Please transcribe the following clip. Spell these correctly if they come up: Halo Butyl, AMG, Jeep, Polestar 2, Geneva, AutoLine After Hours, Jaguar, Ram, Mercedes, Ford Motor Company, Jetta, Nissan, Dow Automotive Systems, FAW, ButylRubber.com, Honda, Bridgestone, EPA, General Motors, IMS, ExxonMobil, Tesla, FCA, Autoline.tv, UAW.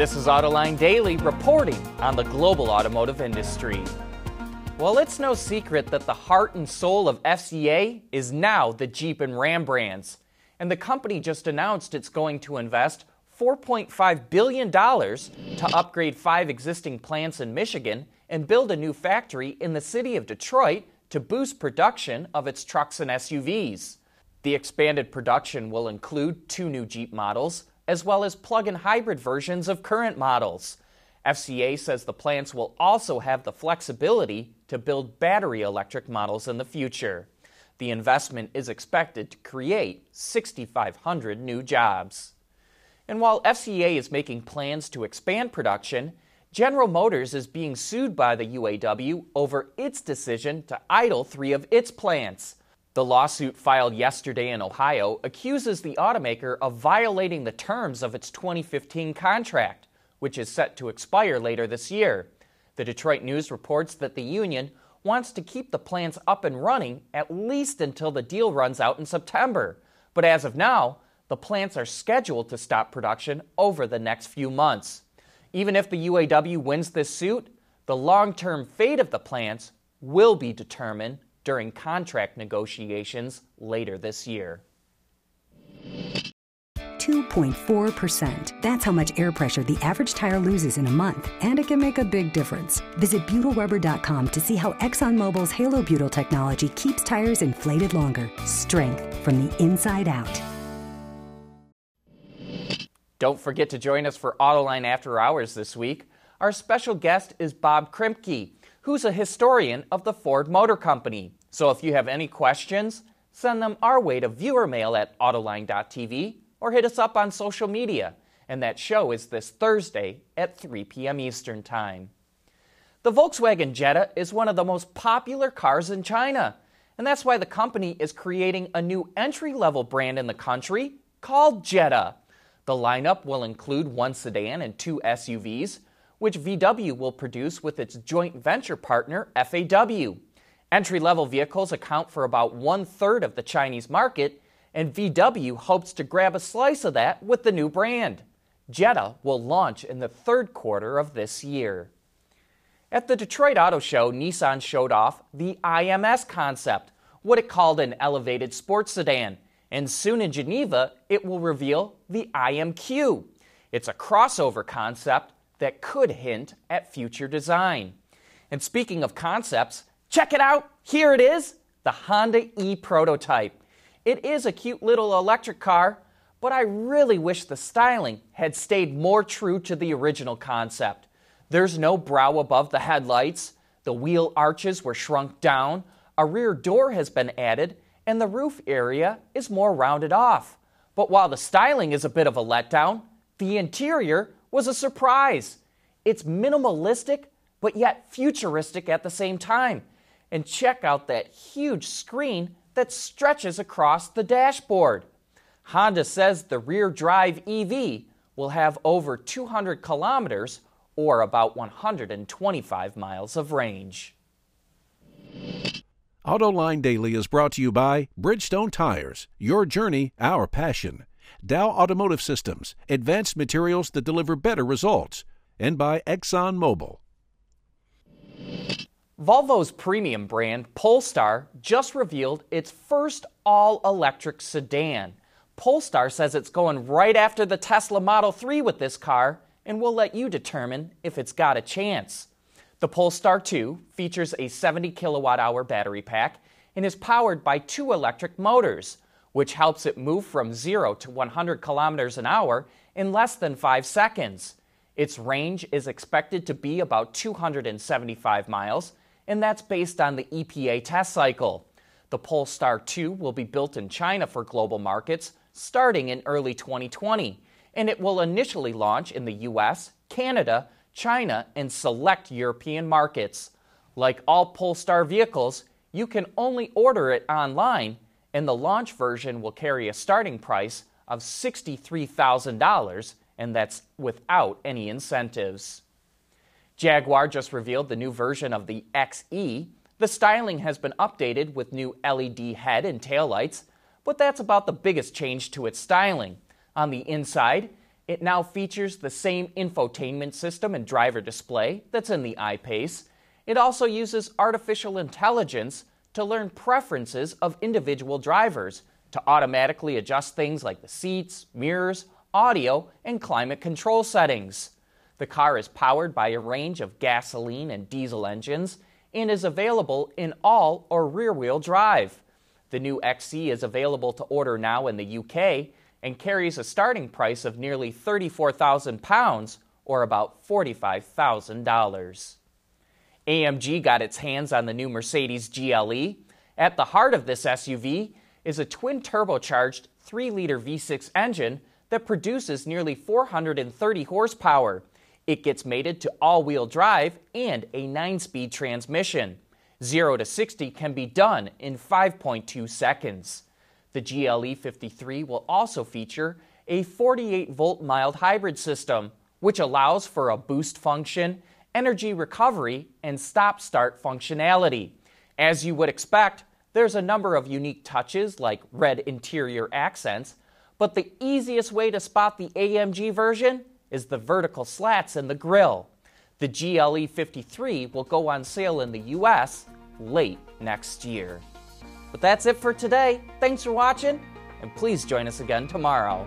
This is Autoline Daily reporting on the global automotive industry. Well, it's no secret that the heart and soul of FCA is now the Jeep and Ram brands. And the company just announced it's going to invest $4.5 billion to upgrade 5 existing plants in Michigan and build a new factory in the city of Detroit to boost production of its trucks and SUVs. The expanded production will include 2 new Jeep models, as well as plug-in hybrid versions of current models. FCA says the plants will also have the flexibility to build battery electric models in the future. The investment is expected to create 6,500 new jobs. And while FCA is making plans to expand production, General Motors is being sued by the UAW over its decision to idle 3 of its plants. The lawsuit filed yesterday in Ohio accuses the automaker of violating the terms of its 2015 contract, which is set to expire later this year. The Detroit News reports that the union wants to keep the plants up and running at least until the deal runs out in September. But as of now, the plants are scheduled to stop production over the next few months. Even if the UAW wins this suit, the long-term fate of the plants will be determined during contract negotiations later this year. 2.4%. That's how much air pressure the average tire loses in a month, and it can make a big difference. Visit ButylRubber.com to see how ExxonMobil's Halo Butyl technology keeps tires inflated longer. Strength from the inside out. Don't forget to join us for Autoline After Hours this week. Our special guest is Bob Krimke, who's a historian of the Ford Motor Company. So if you have any questions, send them our way to viewer mail at Autoline.tv or hit us up on social media. And that show is this Thursday at 3 p.m. Eastern Time. The Volkswagen Jetta is one of the most popular cars in China. And that's why the company is creating a new entry-level brand in the country called Jetta. The lineup will include 1 sedan and 2 SUVs, which VW will produce with its joint venture partner, FAW. Entry-level vehicles account for about 1/3 of the Chinese market, and VW hopes to grab a slice of that with the new brand. Jetta will launch in the 3rd quarter of this year. At the Detroit Auto Show, Nissan showed off the IMS concept, what it called an elevated sports sedan, and soon in Geneva, it will reveal the IMQ. It's a crossover concept that could hint at future design. And speaking of concepts, check it out! Here it is, the Honda E prototype. It is a cute little electric car, but I really wish the styling had stayed more true to the original concept. There's no brow above the headlights, the wheel arches were shrunk down, a rear door has been added, and the roof area is more rounded off. But while the styling is a bit of a letdown, the interior was a surprise. It's minimalistic, but yet futuristic at the same time. And check out that huge screen that stretches across the dashboard. Honda says the rear drive EV will have over 200 kilometers or about 125 miles of range. Autoline Daily is brought to you by Bridgestone Tires, your journey, our passion. Dow Automotive Systems, advanced materials that deliver better results, and by ExxonMobil. Volvo's premium brand, Polestar, just revealed its first all-electric sedan. Polestar says it's going right after the Tesla Model 3 with this car, and we'll let you determine if it's got a chance. The Polestar 2 features a 70-kilowatt-hour battery pack and is powered by 2 electric motors, which helps it move from 0 to 100 kilometers an hour in less than 5 seconds. Its range is expected to be about 275 miles, and that's based on the EPA test cycle. The Polestar 2 will be built in China for global markets starting in early 2020, and it will initially launch in the US, Canada, China, and select European markets. Like all Polestar vehicles, you can only order it online, and the launch version will carry a starting price of $63,000, and that's without any incentives. Jaguar just revealed the new version of the XE. The styling has been updated with new LED head and taillights, but that's about the biggest change to its styling. On the inside, It now features the same infotainment system and driver display that's in the I-PACE. It also uses artificial intelligence to learn preferences of individual drivers to automatically adjust things like the seats, mirrors, audio, and climate control settings. The car is powered by a range of gasoline and diesel engines and is available in all or rear-wheel drive. The new XE is available to order now in the UK and carries a starting price of nearly £34,000 or about $45,000. AMG got its hands on the new Mercedes GLE. At the heart of this SUV is a twin-turbocharged 3-liter V6 engine that produces nearly 430 horsepower. It gets mated to all-wheel drive and a 9-speed transmission. 0 to 60 can be done in 5.2 seconds. The GLE 53 will also feature a 48-volt mild hybrid system, which allows for a boost function, energy recovery, and stop-start functionality. As you would expect, there's a number of unique touches like red interior accents, but the easiest way to spot the AMG version is the vertical slats in the grille. The GLE 53 will go on sale in the US late next year. But that's it for today. Thanks for watching, and please join us again tomorrow.